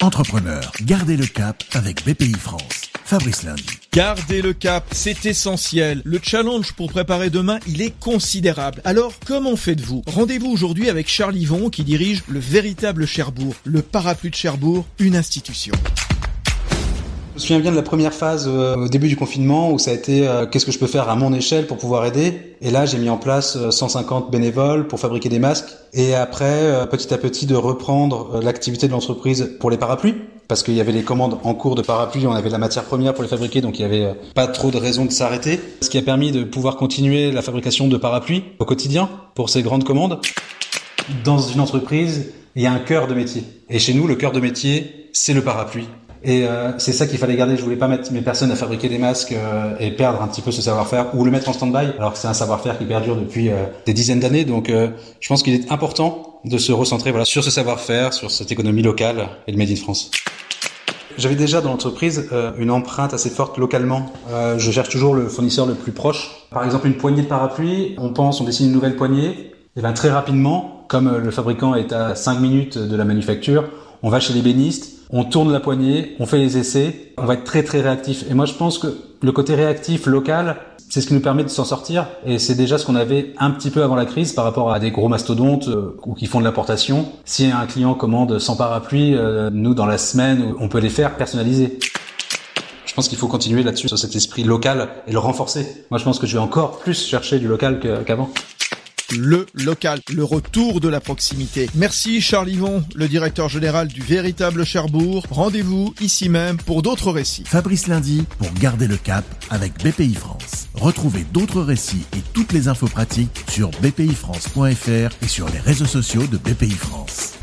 Entrepreneurs, gardez le cap avec BPI France. Fabrice Lundi. Gardez le cap, c'est essentiel. Le challenge pour préparer demain, il est considérable. Alors, comment faites-vous ? Rendez-vous aujourd'hui avec Charles Yvon qui dirige le Véritable Cherbourg, le parapluie de Cherbourg, une institution. Je me souviens bien de la première phase au début du confinement où ça a été qu'est-ce que je peux faire à mon échelle pour pouvoir aider. Et là, j'ai mis en place 150 bénévoles pour fabriquer des masques. Et après, petit à petit, de reprendre l'activité de l'entreprise pour les parapluies. Parce qu'il y avait les commandes en cours de parapluies, on avait la matière première pour les fabriquer, donc il y avait pas trop de raison de s'arrêter. Ce qui a permis de pouvoir continuer la fabrication de parapluies au quotidien pour ces grandes commandes. Dans une entreprise, il y a un cœur de métier. Et chez nous, le cœur de métier, c'est le parapluie. Et c'est ça qu'il fallait garder. Je voulais pas mettre mes personnes à fabriquer des masques et perdre un petit peu ce savoir-faire ou le mettre en stand-by, alors que c'est un savoir-faire qui perdure depuis des dizaines d'années. Donc je pense qu'il est important de se recentrer sur ce savoir-faire, sur cette économie locale et le Made in France. J'avais déjà dans l'entreprise une empreinte assez forte localement. Je cherche toujours le fournisseur le plus proche. Par exemple, une poignée de parapluie, on dessine une nouvelle poignée. Et bien très rapidement, comme le fabricant est à 5 minutes de la manufacture, on va chez l'ébéniste. On tourne la poignée, on fait les essais, on va être très très réactif. Et moi je pense que le côté réactif local, c'est ce qui nous permet de s'en sortir. Et c'est déjà ce qu'on avait un petit peu avant la crise par rapport à des gros mastodontes ou qui font de l'importation. Si un client commande sans parapluie, nous dans la semaine, on peut les faire personnaliser. Je pense qu'il faut continuer là-dessus, sur cet esprit local et le renforcer. Moi je pense que je vais encore plus chercher du local qu'avant. Le local, le retour de la proximité. Merci Charles Yvon, le directeur général du Véritable Cherbourg. Rendez-vous ici même pour d'autres récits. Fabrice Lundi pour garder le cap avec BPI France. Retrouvez d'autres récits et toutes les infos pratiques sur bpifrance.fr et sur les réseaux sociaux de BPI France.